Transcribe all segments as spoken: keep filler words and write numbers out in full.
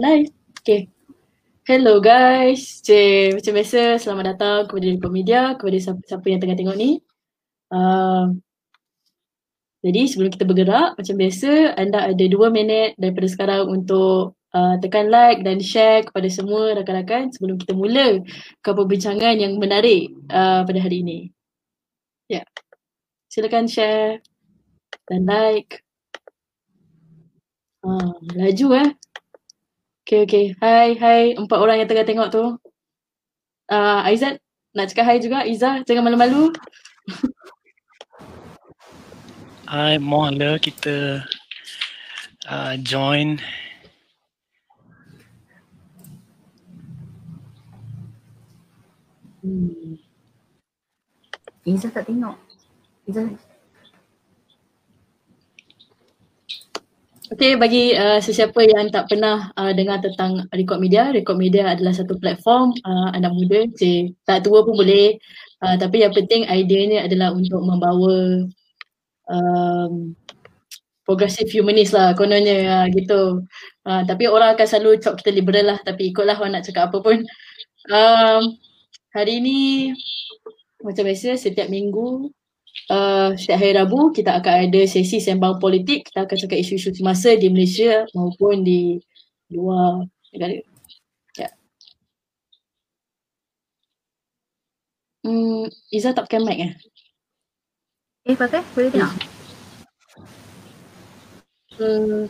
Live. Okay. Hello guys. Cik, macam biasa, selamat datang kepada Lipo Media, kepada siapa-siapa yang tengah tengok ni. Uh, jadi sebelum kita bergerak, macam biasa, anda ada dua minit daripada sekarang untuk uh, tekan like dan share kepada semua rakan-rakan sebelum kita mula ke perbincangan yang menarik uh, pada hari ini. Ya. Yeah. Silakan share dan like. Ah, laju eh. Okay, okay. Hai, hai. Empat orang yang tengah tengok tu. Uh, Aizat, nak cakap hai juga? Izzah, jangan malu-malu. Hai, mohonlah kita uh, join. Hmm. Izzah tak tengok. Izzah Okay, bagi uh, sesiapa yang tak pernah uh, dengar tentang Rekod Media, Rekod Media adalah satu platform uh, anak muda, cik, tak tua pun boleh, uh, tapi yang penting ideanya adalah untuk membawa um, progressive humanist lah kononnya uh, gitu. Uh, tapi orang akan selalu cop kita liberal lah, tapi ikutlah orang nak cakap apa pun. Um, hari ini macam biasa setiap minggu, Uh, setiap hari Rabu kita akan ada sesi sembang politik. Kita akan cakap isu-isu semasa di Malaysia maupun di luar negara. Ya. Yeah. Hmm, Izzah tak pakai mic eh? Eh pakai? Boleh tengok? Hmm.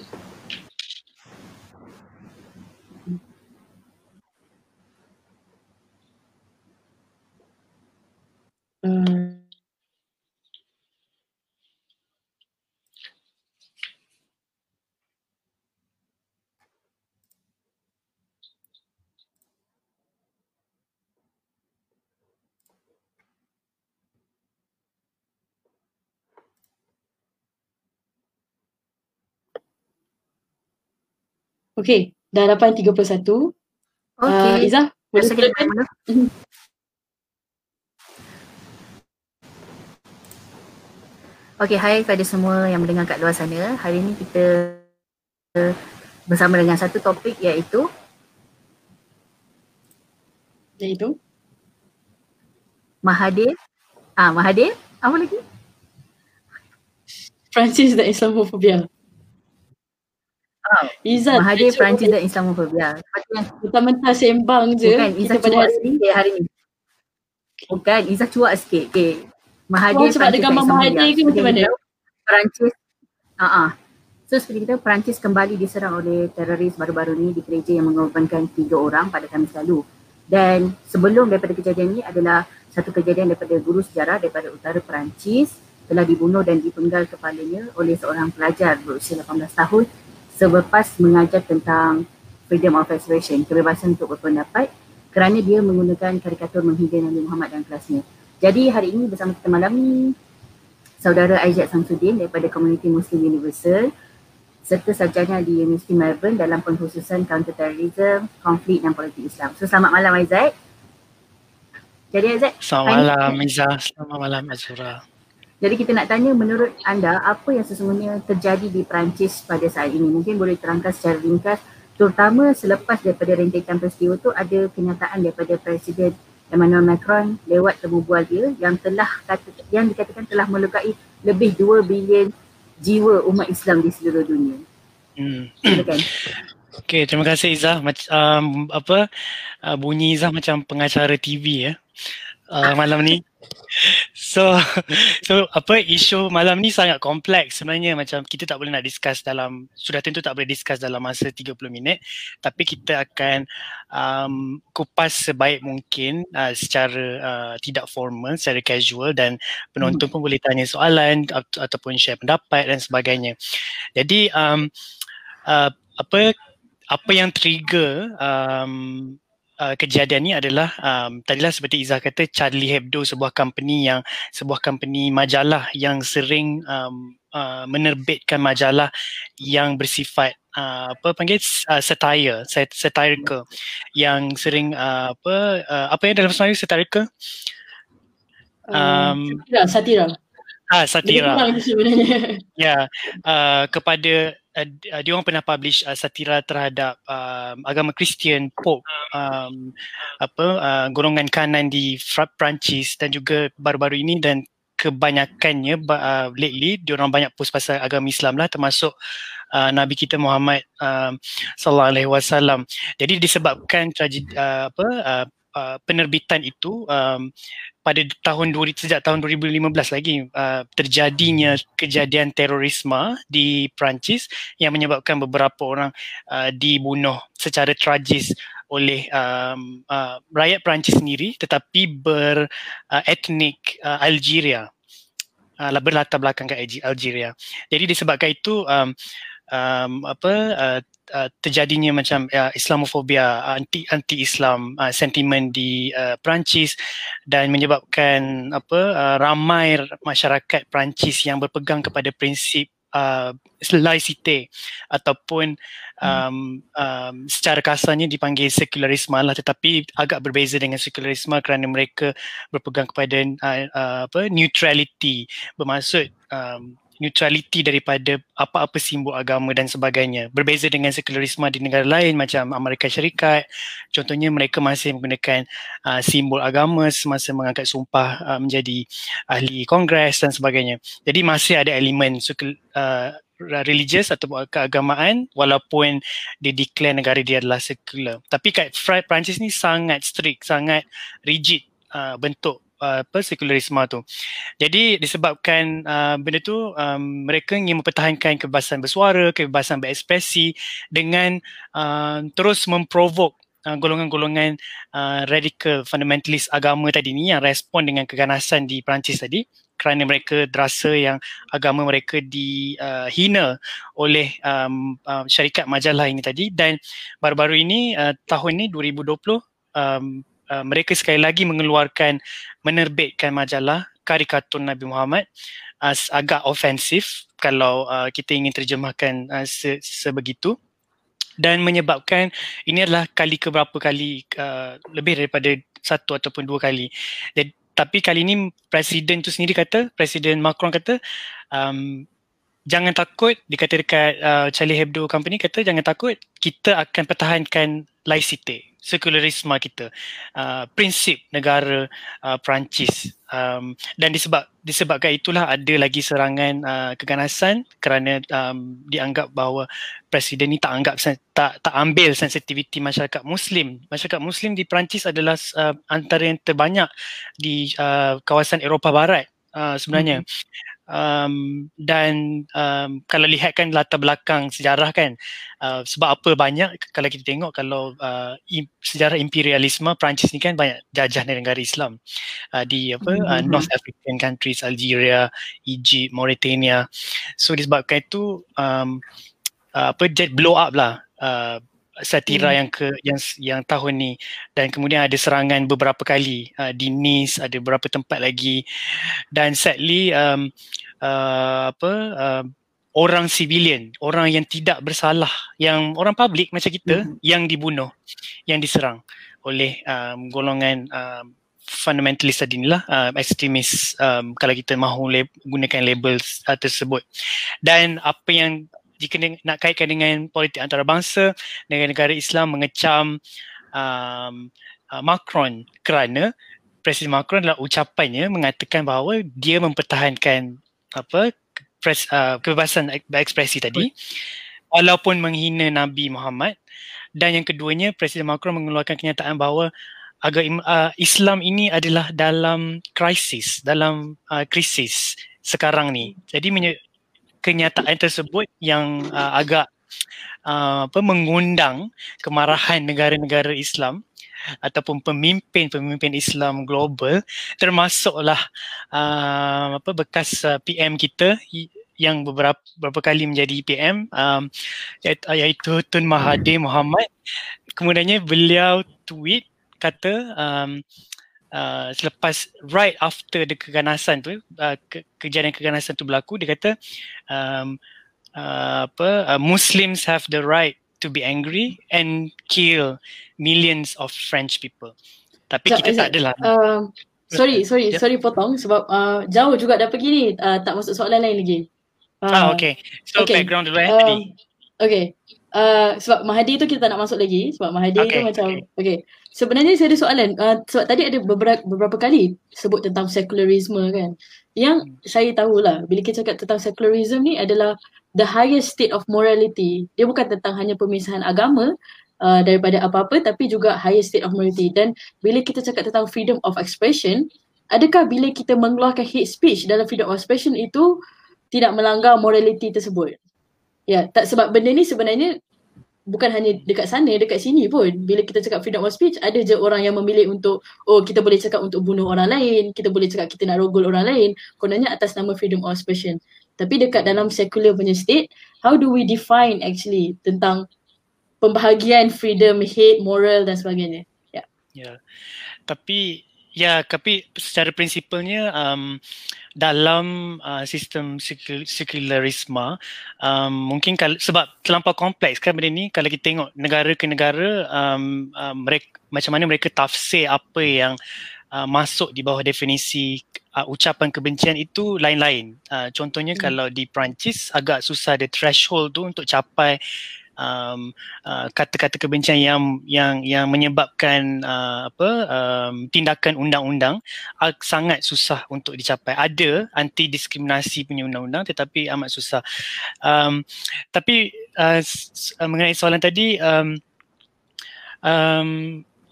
Hmm. Okay, dah lapan tiga puluh satu. Okay. Uh, Izzah, boleh silakan. Okay, hai kepada semua yang mendengar kat luar sana. Hari ini kita bersama dengan satu topik iaitu iaitu Mahathir. Ah, Mahathir. Apa lagi? Perancis dan Islamophobia. Oh, Izzat, Mahathir, Perancis dan Islamophobia. Mentah-mentah sembang je. Bukan, Izzah cuak sikit hari ni. Bukan, Izzah cuak sikit. Okay. Mahathir, oh, Perancis dan Islamophobia. Ke macam mana? Perancis, uh-uh. So seperti kita, Perancis kembali diserang oleh teroris baru-baru ni di gereja yang mengorbankan tiga orang pada Khamis lalu. Dan sebelum daripada kejadian ni adalah satu kejadian daripada guru sejarah daripada utara Perancis telah dibunuh dan dipenggal kepalanya oleh seorang pelajar berusia lapan belas tahun selepas mengajar tentang freedom of expression, kebebasan untuk berpendapat kerana dia menggunakan karikatur menghina Nabi Muhammad dan kelasnya. Jadi hari ini bersama kita malam ni saudara Aizat Samsuddin daripada Komuniti Muslim Universal serta sarjana di University Melbourne dalam pengkhususan Counterterrorism, Konflik dan Politik Islam. So selamat malam Aizat. Jadi Aizat, selamat malam Aizat, selamat malam Azura. Jadi kita nak tanya, menurut anda apa yang sesungguhnya terjadi di Perancis pada saat ini? Mungkin boleh terangkan secara ringkas, terutama selepas daripada rentetan peristiwa tu ada kenyataan daripada Presiden Emmanuel Macron lewat temu bual dia yang telah kata, yang dikatakan telah melukai lebih dua bilion jiwa umat Islam di seluruh dunia. Hmm. Silakan. Okay, terima kasih Izzah. Mac- um, apa uh, bunyi Izzah macam pengacara T V ya. Uh, malam ni. So so apa isu malam ni sangat kompleks sebenarnya, macam kita tak boleh nak discuss dalam, sudah tentu tak boleh discuss dalam masa tiga puluh minit, tapi kita akan um, kupas sebaik mungkin uh, secara uh, tidak formal, secara casual, dan penonton hmm. pun boleh tanya soalan ata- ataupun share pendapat dan sebagainya. Jadi um, uh, apa apa yang trigger um, Uh, kejadian ni adalah um, tadilah seperti Izzah kata, Charlie Hebdo, sebuah company yang sebuah company majalah yang sering um, uh, menerbitkan majalah yang bersifat uh, apa panggil uh, satire, satirical, yang sering uh, apa uh, apa yang dalam Melayu satirical um, um satira satira ah satira ya yeah, uh, kepada uh, dia orang pernah publish uh, satira terhadap uh, agama Kristian, Pope, um, apa uh, golongan kanan di Perancis dan juga baru-baru ini, dan kebanyakannya uh, lately dia orang banyak post pasal agama Islam lah, termasuk uh, Nabi kita Muhammad uh, sallallahu alaihi wasallam. Jadi disebabkan tragedi uh, apa uh, Uh, penerbitan itu um, pada tahun dua ribu, sejak tahun dua ribu lima belas lagi uh, terjadinya kejadian terorisme di Perancis yang menyebabkan beberapa orang uh, dibunuh secara tragis oleh um, uh, rakyat Perancis sendiri, tetapi beretnik uh, uh, Algeria, uh, berlatar belakang kat Algeria. Jadi disebabkan itu um, um, apa uh, Uh, terjadinya macam uh, Islamophobia, anti anti Islam uh, sentimen di uh, Perancis, dan menyebabkan apa uh, ramai masyarakat Perancis yang berpegang kepada prinsip uh, laicite ataupun um, um, secara kasarnya dipanggil sekularisme lah, tetapi agak berbeza dengan sekularisme kerana mereka berpegang kepada uh, uh, apa neutrality, bermaksud um, neutraliti daripada apa-apa simbol agama dan sebagainya. Berbeza dengan sekularisme di negara lain macam Amerika Syarikat. Contohnya, mereka masih menggunakan uh, simbol agama semasa mengangkat sumpah uh, menjadi ahli kongres dan sebagainya. Jadi masih ada elemen uh, religious ataupun keagamaan walaupun dia declare negara dia adalah sekular. Tapi kat Perancis ni sangat strict, sangat rigid uh, bentuk apa sekularisme tu. Jadi disebabkan uh, benda tu, um, mereka ingin mempertahankan kebebasan bersuara, kebebasan berekspresi dengan uh, terus memprovok uh, golongan-golongan uh, radikal fundamentalist agama tadi ni yang respon dengan keganasan di Perancis tadi, kerana mereka rasa yang agama mereka dihina uh, oleh um, uh, syarikat majalah ini tadi. Dan baru-baru ini uh, tahun ni dua ribu dua puluh, um, Uh, mereka sekali lagi mengeluarkan, menerbitkan majalah karikatur Nabi Muhammad uh, agak ofensif kalau uh, kita ingin terjemahkan uh, se- sebegitu, dan menyebabkan ini adalah kali keberapa kali, uh, lebih daripada satu ataupun dua kali. Jadi, tapi kali ini Presiden tu sendiri kata, Presiden Macron kata, um, jangan takut, dikata dekat uh, Charlie Hebdo Company, kata jangan takut, kita akan pertahankan laicite, sekularisme kita, uh, prinsip negara uh, Perancis, um, dan disebab disebabkan itulah ada lagi serangan uh, keganasan kerana um, dianggap bahawa presiden ni tak anggap tak tak ambil sensitiviti masyarakat Muslim. Masyarakat Muslim di Perancis adalah uh, antara yang terbanyak di uh, kawasan Eropah Barat uh, sebenarnya. Mm-hmm. Um, dan um, kalau lihatkan latar belakang sejarah kan, uh, sebab apa banyak, kalau kita tengok kalau uh, im- sejarah imperialisme Perancis ni kan banyak jajah negara Islam uh, di apa mm-hmm. uh, North African countries, Algeria, Egypt, Mauritania. So disebabkan itu um, uh, apa jet blow up lah uh, satira hmm. yang ke yang yang tahun ni, dan kemudian ada serangan beberapa kali uh, di Nice, ada beberapa tempat lagi, dan sadly um, uh, apa uh, orang civilian, orang yang tidak bersalah, yang orang public macam kita hmm. yang dibunuh, yang diserang oleh um, golongan um, fundamentalist tadi inilah, uh, ekstremis, um, kalau kita mahu lab, gunakan label uh, tersebut. Dan apa yang jika nak kaitkan dengan politik antarabangsa, negara-negara Islam mengecam um, uh, Macron kerana Presiden Macron dalam ucapannya mengatakan bahawa dia mempertahankan apa pres, uh, kebebasan berekspresi tadi walaupun menghina Nabi Muhammad. Dan yang keduanya, Presiden Macron mengeluarkan kenyataan bahawa agama uh, Islam ini adalah dalam krisis, dalam uh, krisis sekarang ni. Jadi menye- kenyataan tersebut yang uh, agak uh, apa mengundang kemarahan negara-negara Islam ataupun pemimpin-pemimpin Islam global, termasuklah uh, apa bekas uh, P M kita yang beberapa, beberapa kali menjadi P M um, iaitu Tun Mahathir Mohamad. Kemudiannya beliau tweet kata um, Uh, selepas right after the keganasan tu, uh, ke- kejadian keganasan tu berlaku, dia kata um, uh, apa uh, Muslims have the right to be angry and kill millions of French people. Tapi so, kita tak adalah. Uh, sorry, sorry, yeah. sorry potong sebab uh, jauh juga dah pergi ni, uh, tak masuk soalan lain lagi. Uh, ah okay, so okay. Background dulu eh. Um, tadi. Okay, uh, sebab Mahathir tu kita tak nak masuk lagi sebab Mahathir okay, tu macam okay. okay. Sebenarnya saya ada soalan, uh, sebab tadi ada beberapa, beberapa kali sebut tentang secularisme kan. Yang hmm. saya tahulah bila kita cakap tentang secularism ni adalah the highest state of morality. Dia bukan tentang hanya pemisahan agama uh, daripada apa-apa, tapi juga highest state of morality. Dan bila kita cakap tentang freedom of expression, adakah bila kita mengeluarkan hate speech dalam freedom of expression itu tidak melanggar morality tersebut? Ya, tak, sebab benda ni sebenarnya bukan hanya dekat sana, dekat sini pun. Bila kita cakap freedom of speech, ada je orang yang memilih untuk, oh kita boleh cakap untuk bunuh orang lain, kita boleh cakap kita nak rogol orang lain, kononnya atas nama freedom of expression. Tapi dekat dalam secular punya state, how do we define actually tentang pembahagian freedom, hate, moral dan sebagainya? Ya. Yeah. Yeah. Tapi Ya, tapi secara prinsipalnya um, dalam uh, sistem sekularisme um, mungkin kalau, sebab terlampau kompleks kan benda ni, kalau kita tengok negara ke negara um, uh, mereka, macam mana mereka tafsir apa yang uh, masuk di bawah definisi uh, ucapan kebencian itu lain-lain. Uh, contohnya hmm. kalau di Perancis agak susah ada threshold tu untuk capai Um, uh, kata-kata kebencian yang yang yang menyebabkan uh, apa um, tindakan undang-undang uh, sangat susah untuk dicapai. Ada anti diskriminasi punya undang-undang tetapi amat susah. Um, tapi uh, mengenai soalan tadi um, um,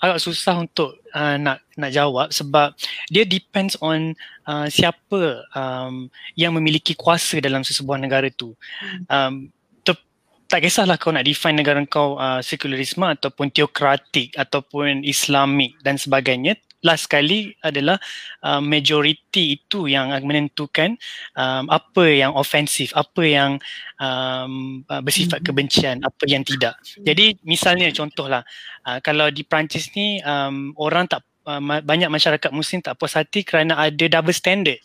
agak susah untuk uh, nak nak jawab sebab dia depends on uh, siapa um, yang memiliki kuasa dalam sesebuah negara tu. Um, Tak kisahlah kau nak define negara kau uh, sekularisme ataupun teokratik ataupun islamik dan sebagainya. Last sekali adalah uh, majoriti itu yang menentukan um, apa yang ofensif, apa yang um, bersifat kebencian, apa yang tidak. Jadi misalnya contohlah uh, kalau di Perancis ni um, orang tak uh, banyak masyarakat muslim tak puas hati kerana ada double standard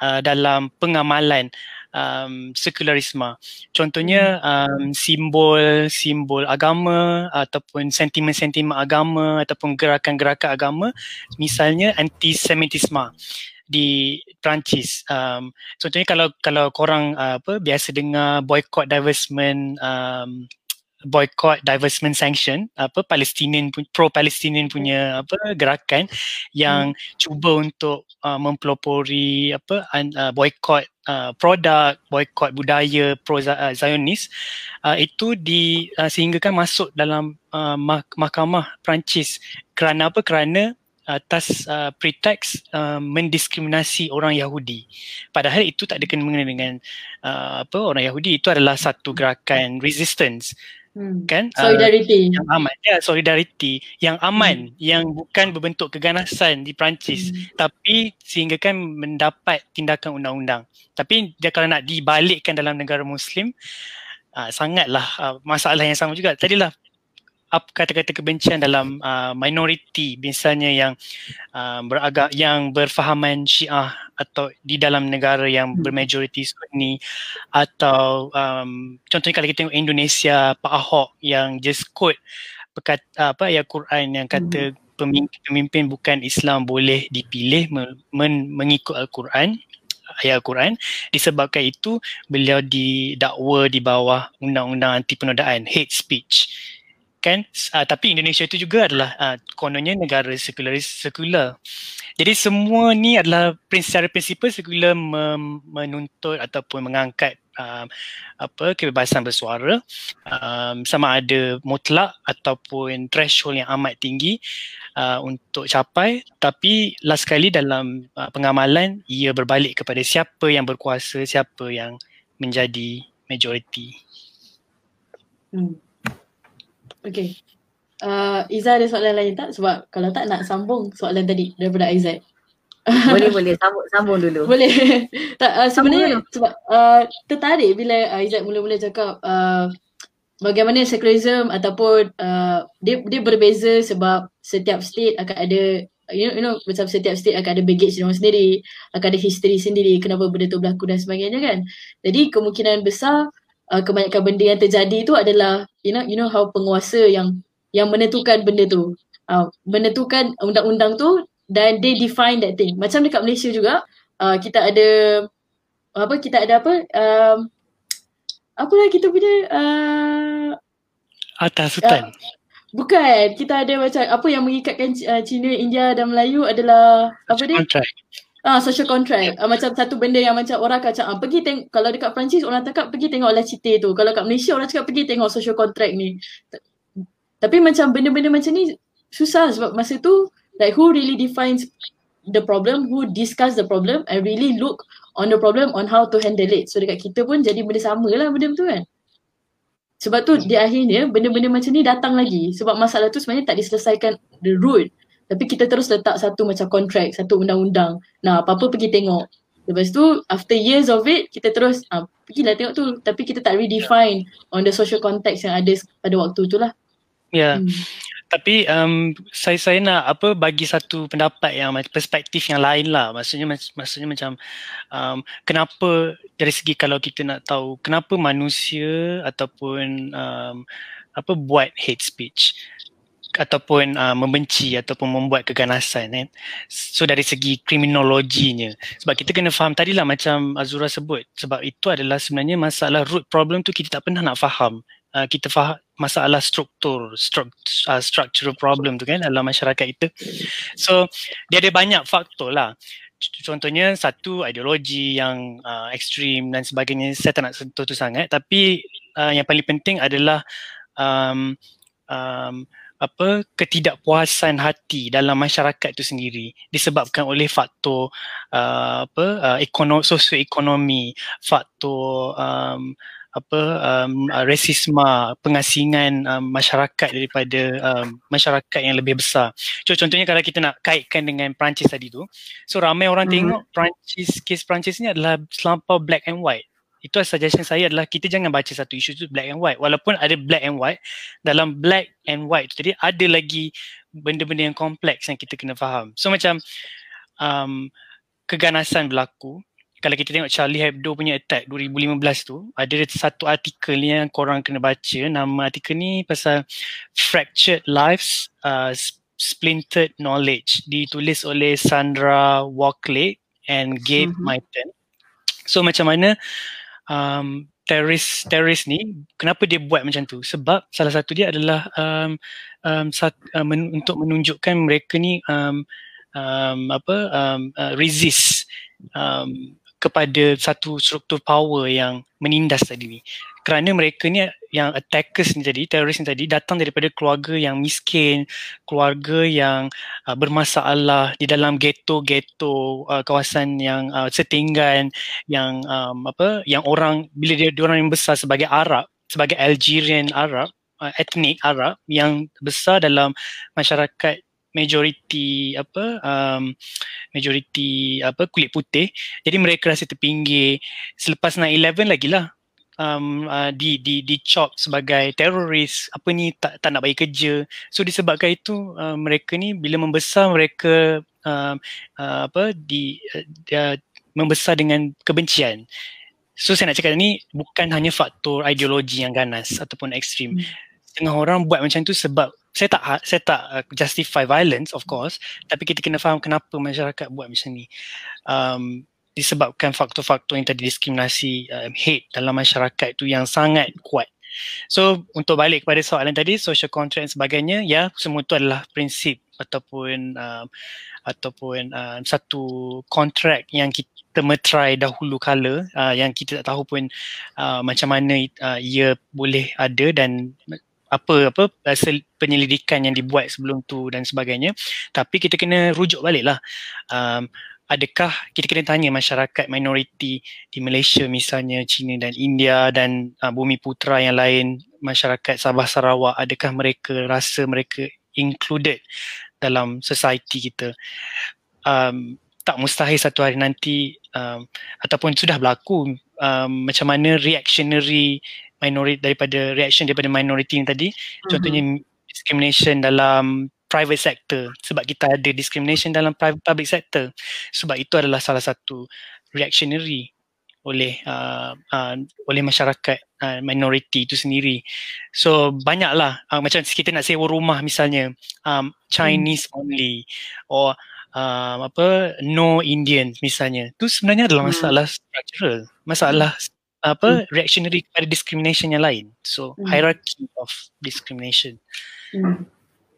uh, dalam pengamalan Um, sekularisme. Contohnya um, simbol-simbol agama ataupun sentimen-sentimen agama ataupun gerakan-gerakan agama, misalnya antisemitisme di Perancis. Um, contohnya kalau kalau korang uh, apa biasa dengar boycott, divestment, um, boycott, divestment, sanction, apa Palestinian pro-Palestinian punya apa gerakan yang hmm. cuba untuk uh, mempelopori apa uh, boycott Uh, produk, boykot budaya pro-Zionis uh, itu di uh, sehinggakan masuk dalam uh, mahkamah Perancis kerana apa? Kerana atas uh, preteks uh, mendiskriminasi orang Yahudi. Padahal itu tak ada kena-mengena dengan uh, apa orang Yahudi. Itu adalah satu gerakan resistance. Hmm. Kan? Solidarity. Uh, yang aman. Ya, solidarity yang aman, hmm. yang bukan berbentuk keganasan di Perancis hmm. tapi sehingga kan mendapat tindakan undang-undang. Tapi dia kalau nak dibalikkan dalam negara Muslim uh, sangatlah uh, masalah yang sama juga. Tadilah kata-kata kebencian dalam uh, minoriti misalnya yang uh, beragak yang berfahaman Syiah atau di dalam negara yang bermajoriti Sunni atau um, contohnya kalau kita tengok Indonesia, Pak Ahok yang just quote perkata, apa ayat Quran yang kata pemimpin, pemimpin bukan Islam boleh dipilih men, men, mengikut Al-Quran, ayat Al-Quran. Disebabkan itu beliau didakwa di bawah undang-undang anti penodaan, hate speech. Kan uh, tapi Indonesia itu juga adalah uh, kononnya negara sekularis sekular. Jadi semua ni adalah secara prinsipal sekular mem- menuntut ataupun mengangkat um, apa kebebasan bersuara um, sama ada mutlak ataupun threshold yang amat tinggi uh, untuk capai, tapi last kali dalam uh, pengamalan ia berbalik kepada siapa yang berkuasa, siapa yang menjadi majoriti. Hmm. Okay, uh, Izzah ada soalan lain tak? Sebab kalau tak nak sambung soalan tadi daripada Aizat. Boleh boleh sambung, sambung dulu. Boleh. Tak, uh, sebenarnya sebab uh, tertarik bila Aizat mula-mula cakap uh, bagaimana secularism ataupun uh, dia dia berbeza sebab setiap state akan ada you know, you know macam setiap state akan ada baggage dia sendiri, akan ada history sendiri kenapa benda tu berlaku dan sebagainya kan. Jadi kemungkinan besar Uh, kebanyakan benda yang terjadi tu adalah you know you know how penguasa yang yang menentukan benda tu, uh, menentukan undang-undang tu dan they define that thing. Macam dekat Malaysia juga uh, kita ada apa kita ada apa um, apalah kita punya uh, atas hutan. Uh, bukan, kita ada macam apa yang mengikatkan uh, Cina, India dan Melayu adalah apa dia? Contract. Ah, social contract. Yeah. Uh, macam satu benda yang macam orang kata, ah, pergi tengok, kalau dekat Perancis orang cakap pergi tengoklah cerita tu. Kalau kat Malaysia orang cakap pergi tengok social contract ni. Tapi macam benda-benda macam ni susah sebab masa tu like who really defines the problem, who discuss the problem and really look on the problem on how to handle it. So dekat kita pun jadi benda sama lah benda tu kan. Sebab tu di akhirnya benda-benda macam ni datang lagi sebab masalah tu sebenarnya tak diselesaikan the root. Tapi kita terus letak satu macam kontrak, satu undang-undang. Nah, apa-apa pergi tengok. Lepas tu after years of it kita terus ah, pergilah tengok tu, tapi kita tak redefine on the social context yang ada pada waktu tu lah. Ya, yeah. hmm. Tapi um, saya saya nak apa bagi satu pendapat yang perspektif yang lain lah. Maksudnya mak, maksudnya macam um, kenapa dari segi kalau kita nak tahu kenapa manusia ataupun um, apa buat hate speech ataupun uh, membenci ataupun membuat keganasan kan. Eh? So dari segi kriminologinya, sebab kita kena faham tadilah macam Azura sebut, sebab itu adalah sebenarnya masalah root problem tu kita tak pernah nak faham. Uh, kita faham masalah struktur, stru, uh, structural problem tu kan dalam masyarakat kita. So dia ada banyak faktor lah. Contohnya satu ideologi yang uh, ekstrim dan sebagainya. Saya tak nak sentuh tu sangat, tapi uh, yang paling penting adalah um, um, apa ketidakpuasan hati dalam masyarakat itu sendiri disebabkan oleh faktor uh, apa uh, ekonomi, sosioekonomi, faktor um, apa um, uh, rasisma, pengasingan um, masyarakat daripada um, masyarakat yang lebih besar. So, contohnya kalau kita nak kaitkan dengan Perancis tadi tu, so ramai orang mm-hmm. tengok Perancis, kes Perancis ni adalah selampau black and white. Itu suggestion saya adalah kita jangan baca satu isu tu black and white, walaupun ada black and white, dalam black and white tu tadi ada lagi benda-benda yang kompleks yang kita kena faham. So macam um, keganasan berlaku. Kalau kita tengok Charlie Hebdo punya attack twenty fifteen tu, ada satu artikel yang korang kena baca. Nama artikel ni pasal Fractured Lives, uh, Splintered Knowledge, ditulis oleh Sandra Walkley and Gabe My Ten. So macam mana um, teroris teroris ni, kenapa dia buat macam tu? Sebab salah satu dia adalah um, um, sat, uh, men, untuk menunjukkan mereka ni um, um, apa um, uh, resist um, kepada satu struktur power yang menindas tadi ni. Kerana mereka ni yang attackers ni tadi, teroris ni tadi datang daripada keluarga yang miskin, keluarga yang uh, bermasalah di dalam ghetto-ghetto, uh, kawasan yang uh, setinggan, yang um, apa, yang orang bila dia orang yang besar sebagai Arab, sebagai Algerian Arab, uh, etnik Arab yang besar dalam masyarakat majoriti apa um, majoriti apa kulit putih, jadi mereka rasa terpinggir. Selepas nine eleven lagilah um, uh, di di di chop sebagai teroris, apa ni tak tak nak bagi kerja. So disebabkan itu uh, mereka ni bila membesar mereka uh, uh, apa di uh, membesar dengan kebencian. So saya nak cakap ni bukan hanya faktor ideologi yang ganas ataupun ekstrim. Setengah orang buat macam tu sebab saya tak saya tak justify violence of course, tapi kita kena faham kenapa masyarakat buat macam ni. Um, disebabkan faktor-faktor yang tadi, diskriminasi, um, hate dalam masyarakat tu yang sangat kuat. So untuk balik kepada soalan tadi, social contract dan sebagainya, ya semua tu adalah prinsip ataupun um, ataupun um, satu kontrak yang kita termeterai dahulu kala, uh, yang kita tak tahu pun uh, macam mana uh, ia boleh ada dan apa apa hasil penyelidikan yang dibuat sebelum tu dan sebagainya. Tapi kita kena rujuk baliklah. Um, adakah kita kena tanya masyarakat minoriti di Malaysia misalnya, China dan India dan uh, Bumi Putera yang lain, masyarakat Sabah Sarawak, adakah mereka rasa mereka included dalam society kita? Um, tak mustahil satu hari nanti um, ataupun sudah berlaku um, macam mana reactionary minority daripada reaction daripada minority ni tadi, mm-hmm. contohnya discrimination dalam private sector, sebab kita ada discrimination dalam private public sector, sebab itu adalah salah satu reactionary oleh uh, uh, oleh masyarakat uh, minority itu sendiri. So banyaklah uh, macam kita nak sewa rumah misalnya, um, Chinese mm. only or um, apa no Indian misalnya, tu sebenarnya adalah masalah mm. structural, masalah apa, reactionary kepada discrimination yang lain. So hmm. hierarchy of discrimination. Hmm.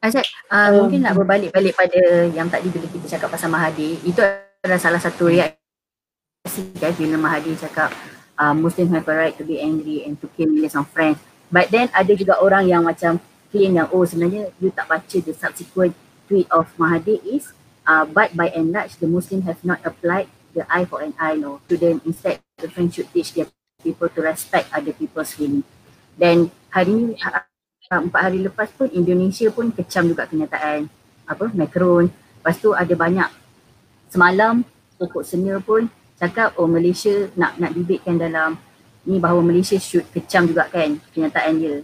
Aizat, uh, um, mungkin nak berbalik-balik pada yang tadi bila kita cakap pasal Mahathir. Itu adalah salah satu reaksi bila Mahathir cakap uh, Muslims have a right to be angry and to kill millions of friends. But then ada juga orang yang macam claim yang oh sebenarnya you tak baca the subsequent tweet of Mahathir is uh, but by and large the Muslims have not applied the eye for an eye law to them. Instead, the French should teach their people to respect other people's feelings. Then hari ni empat hari lepas pun Indonesia pun kecam juga kenyataan apa Macron. Lepas tu ada banyak semalam pokok senior pun cakap oh Malaysia nak nak debatekan dalam ni bahawa Malaysia should kecam juga kan kenyataan dia.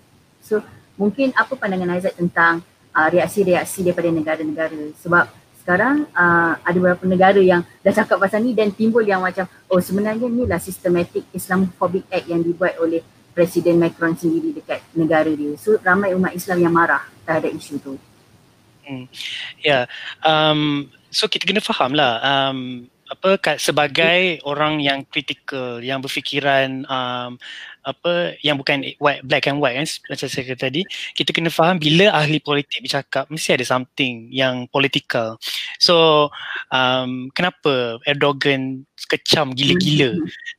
So mungkin apa pandangan Aizat tentang uh, reaksi-reaksi daripada negara-negara, sebab sekarang uh, ada beberapa negara yang dah cakap pasal ni dan timbul yang macam oh sebenarnya ni lah systematic Islamophobic act yang dibuat oleh Presiden Macron sendiri dekat negara dia. So ramai umat Islam yang marah terhadap isu tu. Hmm. Ya, yeah. um, so kita kena faham lah um, apa, sebagai orang yang kritikal, yang berfikiran um, apa yang bukan white, black and white kan, macam saya kata tadi, kita kena faham bila ahli politik bercakap mesti ada something yang political. So um, kenapa Erdogan kecam gila-gila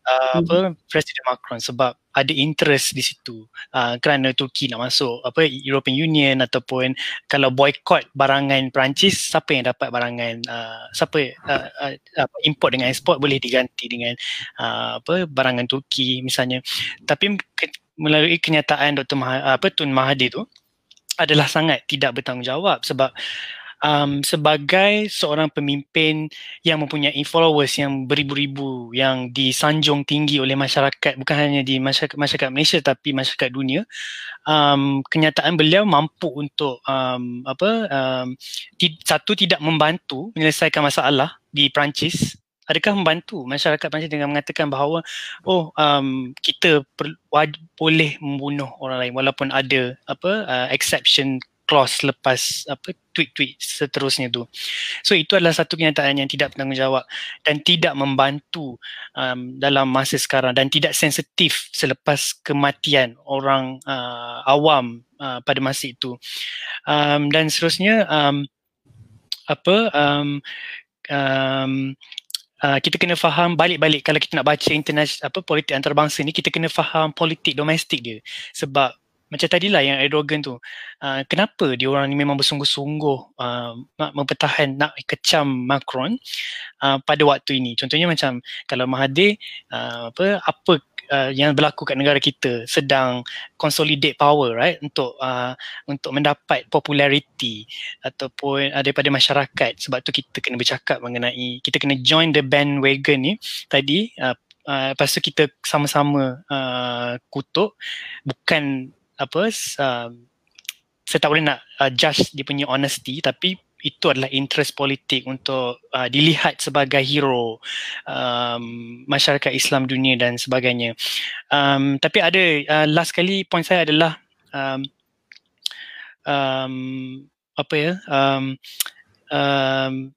uh, apa Presiden Macron? Sebab ada interest di situ uh, kerana Turki nak masuk apa European Union, ataupun kalau boycott barangan Perancis, siapa yang dapat barangan uh, siapa uh, uh, uh, import dengan export boleh diganti dengan uh, apa barangan Turki misalnya. Tapi ke, melalui kenyataan Doktor Mah, apa Tun Mahathir tu adalah sangat tidak bertanggungjawab, sebab um, sebagai seorang pemimpin yang mempunyai followers yang beribu-ribu, yang disanjung tinggi oleh masyarakat, bukan hanya di masyarakat, masyarakat Malaysia tapi masyarakat dunia, um, kenyataan beliau mampu untuk um, apa um, ti, satu tidak membantu menyelesaikan masalah di Perancis. Adakah membantu masyarakat Perancis dengan mengatakan bahawa oh um, kita per, waj, boleh membunuh orang lain walaupun ada apa uh, exception clause lepas apa tweet-tweet seterusnya tu. So itu adalah satu kenyataan yang tidak bertanggungjawab dan tidak membantu um, dalam masa sekarang, dan tidak sensitif selepas kematian orang uh, awam uh, pada masa itu. Um, dan seterusnya um, apa um, um, Uh, kita kena faham balik-balik, kalau kita nak baca international apa politik antarabangsa ni, kita kena faham politik domestik dia. Sebab macam tadilah yang Erdogan tu, uh, kenapa dia orang ni memang bersungguh-sungguh uh, nak mempertahan, nak kecam Macron uh, pada waktu ini. Contohnya macam kalau Mahathir uh, apa apa Uh, yang berlaku kat negara kita, sedang consolidate power, right, untuk uh, untuk mendapat populariti ataupun uh, daripada masyarakat. Sebab tu kita kena bercakap mengenai, kita kena join the bandwagon ni tadi, uh, uh, lepas tu kita sama-sama uh, kutuk, bukan apa uh, saya tak boleh nak uh, judge dia punya honesty, tapi itu adalah interest politik untuk uh, dilihat sebagai hero um, masyarakat Islam dunia dan sebagainya. Um, tapi ada uh, last kali point saya adalah um, um, apa ya um, um,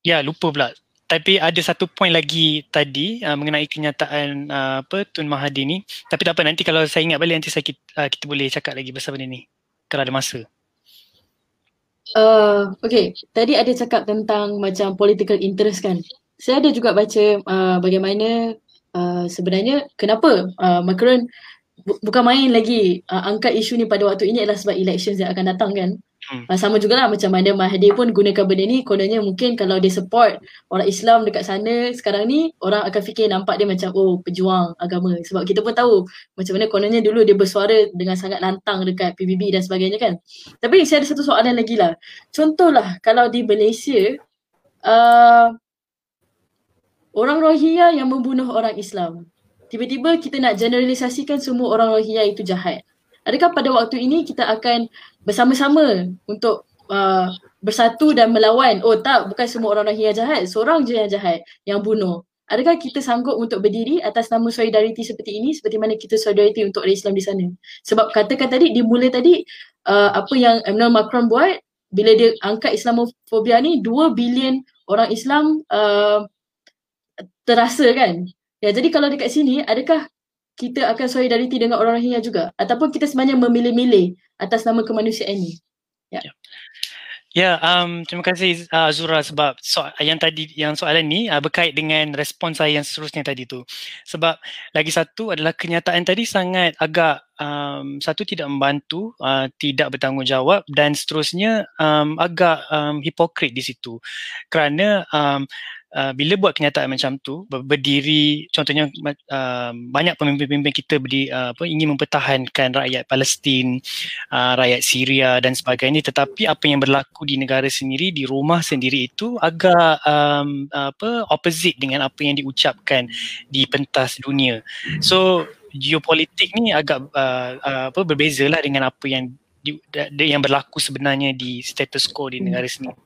ya yeah, lupa pula. Tapi ada satu point lagi tadi uh, mengenai kenyataan uh, apa Tun Mahathir ni. Tapi tak apa, nanti kalau saya ingat balik nanti saya uh, kita boleh cakap lagi pasal benda ni kalau ada masa. Uh, okay, tadi ada cakap tentang macam political interest kan. Saya ada juga baca uh, bagaimana uh, sebenarnya kenapa uh, Macron bu- bukan main lagi uh, angkat isu ni pada waktu ini adalah sebab elections yang akan datang kan. Uh, sama jugalah macam mana Mahathir pun gunakan benda ni, kononnya mungkin kalau dia support orang Islam dekat sana sekarang ni, orang akan fikir nampak dia macam oh pejuang agama, sebab kita pun tahu macam mana kononnya dulu dia bersuara dengan sangat lantang dekat P B B dan sebagainya kan. Tapi saya ada satu soalan lagi lah. Contohlah kalau di Malaysia uh, orang Rohingya yang membunuh orang Islam, tiba-tiba kita nak generalisasikan semua orang Rohingya itu jahat. Adakah pada waktu ini kita akan bersama-sama untuk uh, bersatu dan melawan, oh tak, bukan semua orang Rohingya jahat, seorang je yang jahat, yang bunuh. Adakah kita sanggup untuk berdiri atas nama solidariti seperti ini, seperti mana kita solidariti untuk orang Islam di sana? Sebab katakan tadi, dia mula tadi uh, apa yang Emmanuel Macron buat bila dia angkat Islamofobia ni, dua bilion orang Islam uh, terasa kan. Ya, jadi kalau dekat sini, adakah kita akan solidariti dengan orang Rohingya juga, ataupun kita sebenarnya memilih-milih atas nama kemanusiaan ini. Ya. Yeah. Ya, yeah, um, terima kasih uh, Zura sebab so- yang tadi yang soalan ni uh, berkait dengan respons saya yang seterusnya tadi tu. Sebab lagi satu adalah kenyataan tadi sangat agak um, satu tidak membantu, uh, tidak bertanggungjawab dan seterusnya um, agak um, hipokrit di situ. Kerana um, Uh, bila buat kenyataan macam tu, berdiri contohnya uh, banyak pemimpin-pemimpin kita berdiri, uh, apa, ingin mempertahankan rakyat Palestin, uh, rakyat Syria dan sebagainya, tetapi apa yang berlaku di negara sendiri, di rumah sendiri itu agak um, apa opposite dengan apa yang diucapkan di pentas dunia. So geopolitik ni agak uh, uh, apa berbezalah dengan apa yang Di, di, yang berlaku sebenarnya di status quo di negara sendiri.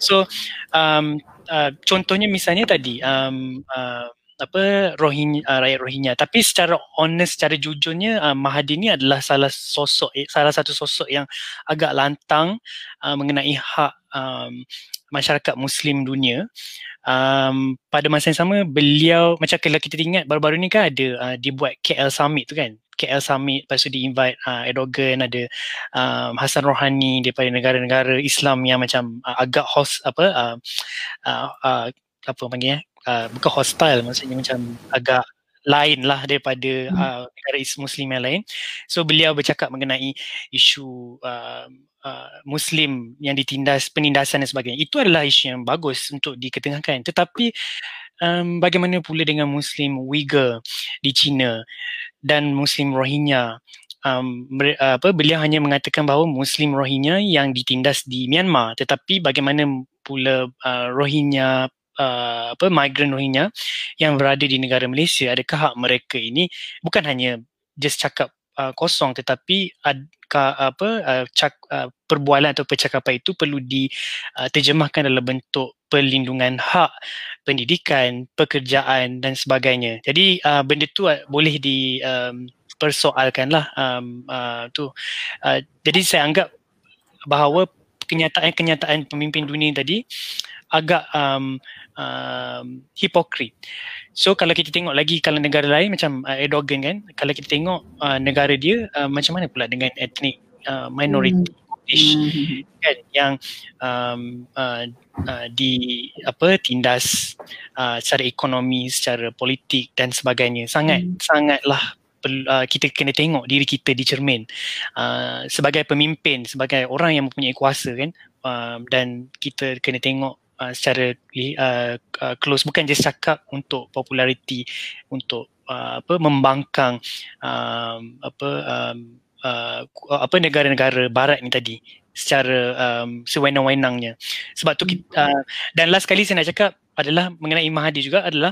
So um, uh, contohnya misalnya tadi um, uh, apa Rohingya, uh, rakyat Rohingya. Tapi secara honest, secara jujurnya uh, Mahathir ni adalah salah sosok, eh, salah satu sosok yang agak lantang uh, mengenai hak um, masyarakat Muslim dunia. Um, pada masa yang sama beliau, macam kalau kita ingat baru-baru ni kan ada uh, dibuat K L Summit tu kan. K L Summit, lepas tu di-invite uh, Erdogan, ada um, Hasan Rohani daripada negara-negara Islam yang macam uh, agak host apa uh, uh, uh, apa panggilnya uh, bukan hostile, maksudnya macam agak lain lah daripada uh, negara Muslim yang lain. So beliau bercakap mengenai isu uh, uh, Muslim yang ditindas, penindasan dan sebagainya. Itu adalah isu yang bagus untuk diketengahkan. Tetapi um, bagaimana pula dengan Muslim Uyghur di China dan Muslim Rohingya? Um, apa, beliau hanya mengatakan bahawa Muslim Rohingya yang ditindas di Myanmar, tetapi bagaimana pula uh, Rohingya, uh, apa migran Rohingya yang berada di negara Malaysia, adakah hak mereka ini bukan hanya just cakap uh, kosong, tetapi ad, ka, apa uh, cak, uh, perbualan atau percakapan itu perlu diterjemahkan uh, dalam bentuk perlindungan hak pendidikan, pekerjaan dan sebagainya. Jadi uh, benda tu uh, boleh dipersoalkan um, lah um, uh, tu. Uh, jadi saya anggap bahawa kenyataan-kenyataan pemimpin dunia tadi agak um, um, hipokrit. So kalau kita tengok lagi kalau negara lain macam uh, Erdogan kan, kalau kita tengok uh, negara dia uh, macam mana pula dengan etnik uh, minority. Hmm. Mm-hmm. Kan, yang um, uh, uh, di apa tindas uh, secara ekonomi, secara politik dan sebagainya. Sangat mm. sangatlah uh, kita kena tengok diri kita di cermin uh, sebagai pemimpin, sebagai orang yang mempunyai kuasa kan, uh, dan kita kena tengok uh, secara uh, uh, close, bukan just cakap untuk populariti, untuk uh, apa membangkang uh, apa um, Uh, apa negara-negara barat ni tadi secara um, sewenang-wenangnya. Sebab tu kita, uh, dan last kali saya nak cakap adalah mengenai Mahathir juga adalah,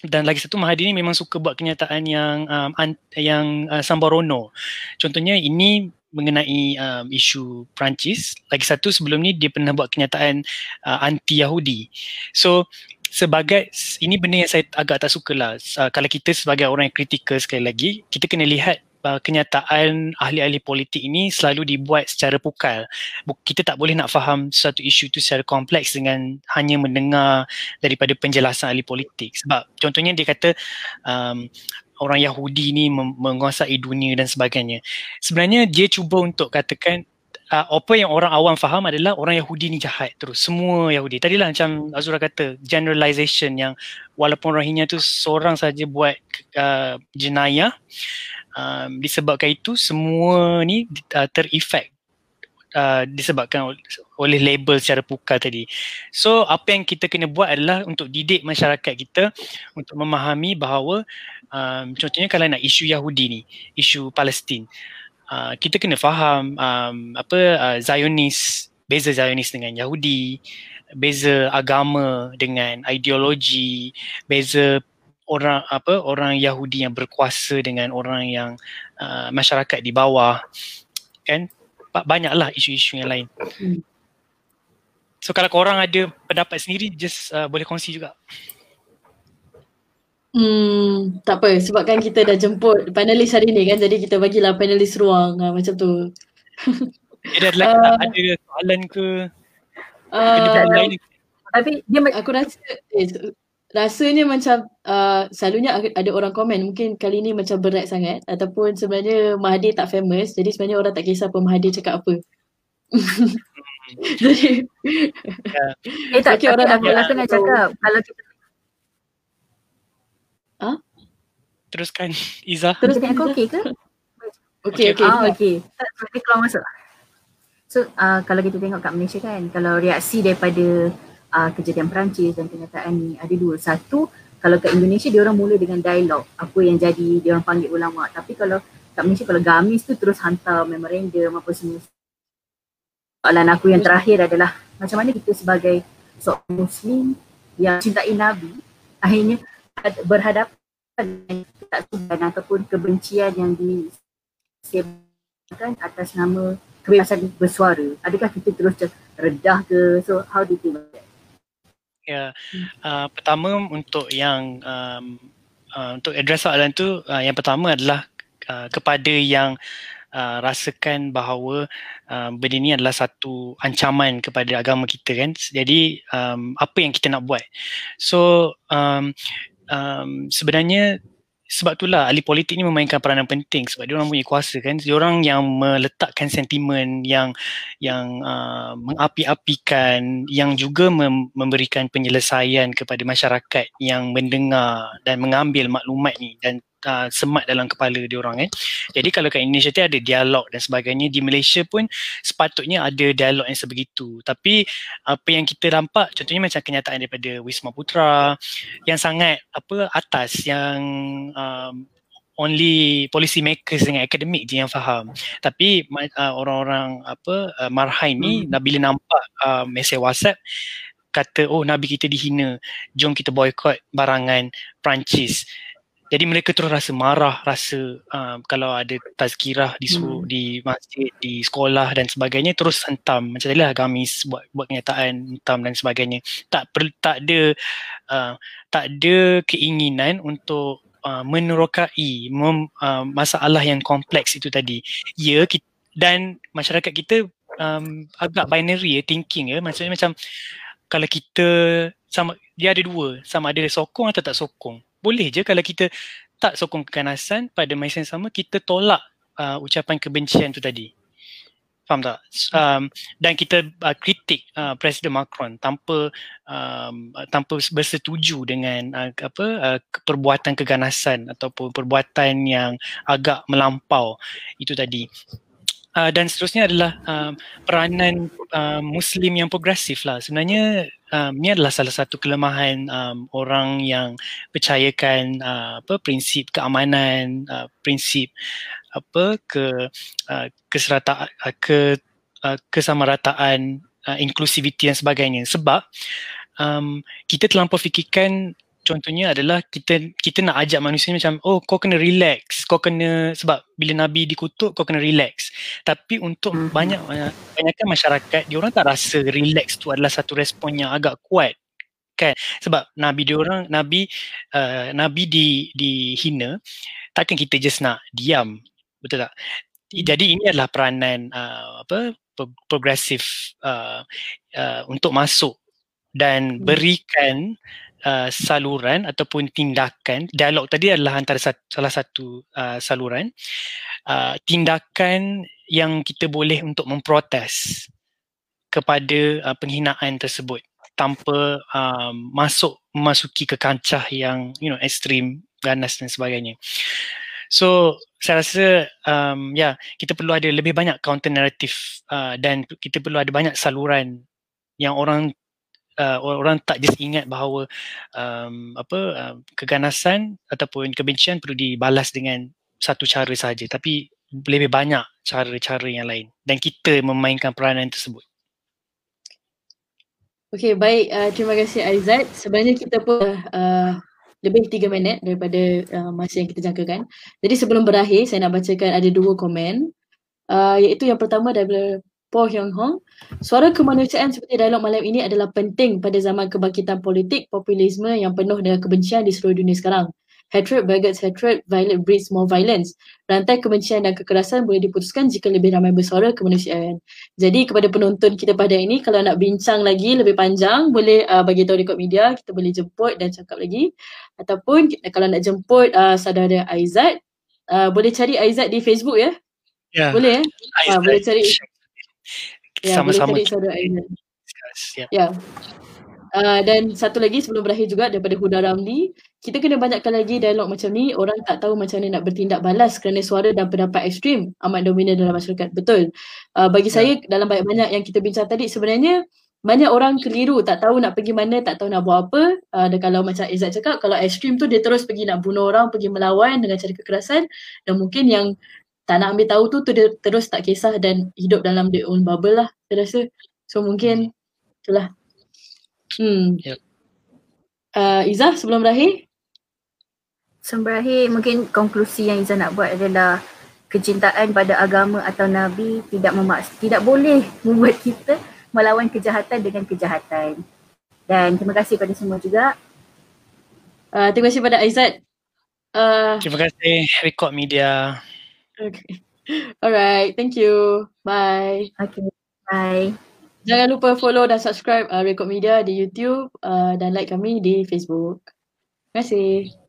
dan lagi satu Mahathir ni memang suka buat kenyataan yang um, an, yang uh, samborono. Contohnya ini mengenai um, isu Perancis, lagi satu sebelum ni dia pernah buat kenyataan uh, anti-Yahudi. So sebagai, ini benda yang saya agak tak sukalah. Uh, kalau kita sebagai orang yang kritikal, sekali lagi kita kena lihat kenyataan ahli-ahli politik ini selalu dibuat secara pukal. Kita tak boleh nak faham suatu isu itu secara kompleks dengan hanya mendengar daripada penjelasan ahli politik. Sebab contohnya dia kata um, orang Yahudi ni menguasai dunia dan sebagainya. Sebenarnya dia cuba untuk katakan Uh, apa yang orang awam faham adalah orang Yahudi ni jahat terus, semua Yahudi. Tadilah macam Azura kata, generalization yang walaupun Rohingya tu seorang saja buat uh, jenayah, uh, disebabkan itu semua ni uh, terefek uh, disebabkan oleh label secara pukal tadi. So apa yang kita kena buat adalah untuk didik masyarakat kita untuk memahami bahawa um, contohnya kalau nak isu Yahudi ni, isu Palestin, Uh, kita kena faham um, apa uh, Zionis, beza Zionis dengan Yahudi, beza agama dengan ideologi, beza orang apa orang Yahudi yang berkuasa dengan orang yang uh, masyarakat di bawah kan, banyaklah isu-isu yang lain. So kalau korang ada pendapat sendiri, just uh, boleh kongsi juga. Hmm, tak apa, sebab kan kita dah jemput panelis hari ni kan, jadi kita bagilah panelis ruang ha, macam tu. Ada ada uh, ada soalan ke? Uh, tapi dia aku rasa eh, rasanya macam uh, selalunya ada orang komen mungkin kali ni macam berat sangat ataupun sebenarnya Mahathir tak famous jadi sebenarnya orang tak kisah pun Mahathir cakap apa. Jadi yeah. eh tak okay, orang aku rasa nak cakap kalau kita ha? Teruskan Izzah. Teruskan aku okey ke? Okey okey. Ah okey. Tak boleh keluar masuk. So uh, kalau kita tengok kat Malaysia kan, kalau reaksi daripada Uh, kejadian Perancis dan kenyataan ni ada dua. Satu, kalau kat Indonesia dia orang mula dengan dialog, apa yang jadi dia orang panggil ulama. Tapi kalau kat Malaysia kalau gamis tu terus hantar memorandum apa semua. Soalan aku yang terakhir adalah macam mana kita sebagai seorang Muslim yang cintai Nabi akhirnya berhadapan dengan ketakutan ataupun kebencian yang disebarkan atas nama kebebasan bersuara. Adakah kita terus redah ke? So how do you think about that? Ya, yeah. uh, pertama untuk yang um, uh, untuk address soalan tu, uh, yang pertama adalah uh, kepada yang uh, rasakan bahawa uh, benda ni adalah satu ancaman kepada agama kita kan. Jadi um, apa yang kita nak buat? So um, um, sebenarnya sebab itulah ahli politik ni memainkan peranan penting sebab dia orang punya kuasa kan, dia orang yang meletakkan sentimen yang yang uh, mengapi-apikan yang juga mem- memberikan penyelesaian kepada masyarakat yang mendengar dan mengambil maklumat ni dan Uh, semat dalam kepala diorang kan. Jadi kalau kat Indonesia tu ada dialog dan sebagainya, di Malaysia pun sepatutnya ada dialog yang sebegitu. Tapi apa yang kita nampak contohnya macam kenyataan daripada Wisma Putera yang sangat apa atas yang um, only policy makers dengan akademik je yang faham. Tapi uh, orang-orang apa uh, marhain ni hmm. bila nampak uh, mesej WhatsApp kata oh Nabi kita dihina, jom kita boycott barangan Perancis. Jadi mereka terus rasa marah, rasa uh, kalau ada tazkirah di, su- hmm. di masjid, di sekolah dan sebagainya terus hentam. Macam tadi lah gamis buat, buat kenyataan hentam dan sebagainya. Tak per, tak ada uh, tak ada keinginan untuk uh, menerokai mem, uh, masalah yang kompleks itu tadi. Ya, kita, dan masyarakat kita um, agak binary ya, thinking ya. Maksudnya macam kalau kita sama, dia ada dua, sama ada sokong atau tak sokong. Boleh je kalau kita tak sokong kekanasan, pada masa yang sama kita tolak uh, ucapan kebencian tu tadi. Faham tak? Um, dan kita uh, kritik uh, Presiden Macron tanpa um, tanpa bersetuju dengan uh, apa uh, perbuatan keganasan ataupun perbuatan yang agak melampau itu tadi. Uh, dan seterusnya adalah uh, peranan uh, Muslim yang progresif lah. Sebenarnya Um, ini adalah salah satu kelemahan um, orang yang percayakan uh, apa prinsip keamanan, uh, prinsip apa ke uh, keserata uh, ke uh, kesamarataan, uh, inklusiviti dan sebagainya. Sebab um, kita terlampau fikirkan, contohnya adalah kita kita nak ajak manusia macam oh kau kena relax, kau kena, sebab bila Nabi dikutuk kau kena relax. Tapi untuk banyak banyakkan masyarakat, diorang tak rasa relax tu adalah satu respon yang agak kuat kan, sebab Nabi diorang Nabi uh, Nabi di dihina, takkan kita just nak diam, betul tak? Jadi ini adalah peranan uh, apa progresif uh, uh, untuk masuk dan berikan Uh, saluran ataupun tindakan. Dialog tadi adalah antara satu, salah satu uh, saluran uh, tindakan yang kita boleh untuk memprotes kepada uh, penghinaan tersebut tanpa uh, masuk memasuki ke kancah yang you know ekstrim, ganas dan sebagainya. So saya rasa um, ya yeah, kita perlu ada lebih banyak counter narrative uh, dan kita perlu ada banyak saluran yang orang Uh, orang tak just ingat bahawa um, apa uh, keganasan ataupun kebencian perlu dibalas dengan satu cara sahaja, tapi lebih banyak cara-cara yang lain dan kita memainkan peranan tersebut. Okey, baik, uh, terima kasih Aizat. Sebenarnya kita pun uh, lebih tiga minit daripada uh, masa yang kita jangkakan. Jadi sebelum berakhir saya nak bacakan ada dua komen, uh, iaitu yang pertama daripada Oh young, suara kemanusiaan seperti dialog malam ini adalah penting pada zaman kebangkitan politik, populisme yang penuh dengan kebencian di seluruh dunia sekarang. Hatred begets hatred, violence breeds more violence. Rantai kebencian dan kekerasan boleh diputuskan jika lebih ramai bersuara kemanusiaan. Jadi kepada penonton kita pada hari ini, kalau nak bincang lagi lebih panjang, boleh uh, bagi tahu Rekod Media, kita boleh jemput dan cakap lagi. Ataupun kalau nak jemput uh, saudara Aizat, uh, boleh cari Aizat di Facebook ya? Ya. Yeah. Boleh ya? Uh, boleh cari. Ya, sama-sama. Boleh cari saudara Aizat. Ya. Yeah. Uh, dan satu lagi sebelum berakhir juga daripada Huda Ramli, kita kena banyakkan lagi dialog macam ni. Orang tak tahu macam mana nak bertindak balas kerana suara dan pendapat ekstrim amat dominan dalam masyarakat. Betul. Uh, bagi ya. saya dalam banyak-banyak yang kita bincang tadi, sebenarnya banyak orang keliru, tak tahu nak pergi mana, tak tahu nak buat apa. Uh, dan kalau macam Izzat cakap, kalau ekstrim tu dia terus pergi nak bunuh orang, pergi melawan dengan cara kekerasan, dan mungkin yang tak nak ambil tahu tu, tu dia terus tak kisah dan hidup dalam their own bubble lah, saya rasa. So mungkin itulah. Hmm. Yep. Uh, Izzah sebelum berakhir? Sebelum berakhir, mungkin konklusi yang Izzah nak buat adalah kecintaan pada agama atau Nabi tidak memaks- tidak boleh membuat kita melawan kejahatan dengan kejahatan. Dan terima kasih pada semua juga. Uh, terima kasih pada Aizat. Uh, terima kasih Rekod Media. Okay. Alright, thank you. Bye. Okay, bye. Jangan lupa follow dan subscribe uh, Rekod Media di YouTube uh, dan like kami di Facebook. Terima kasih.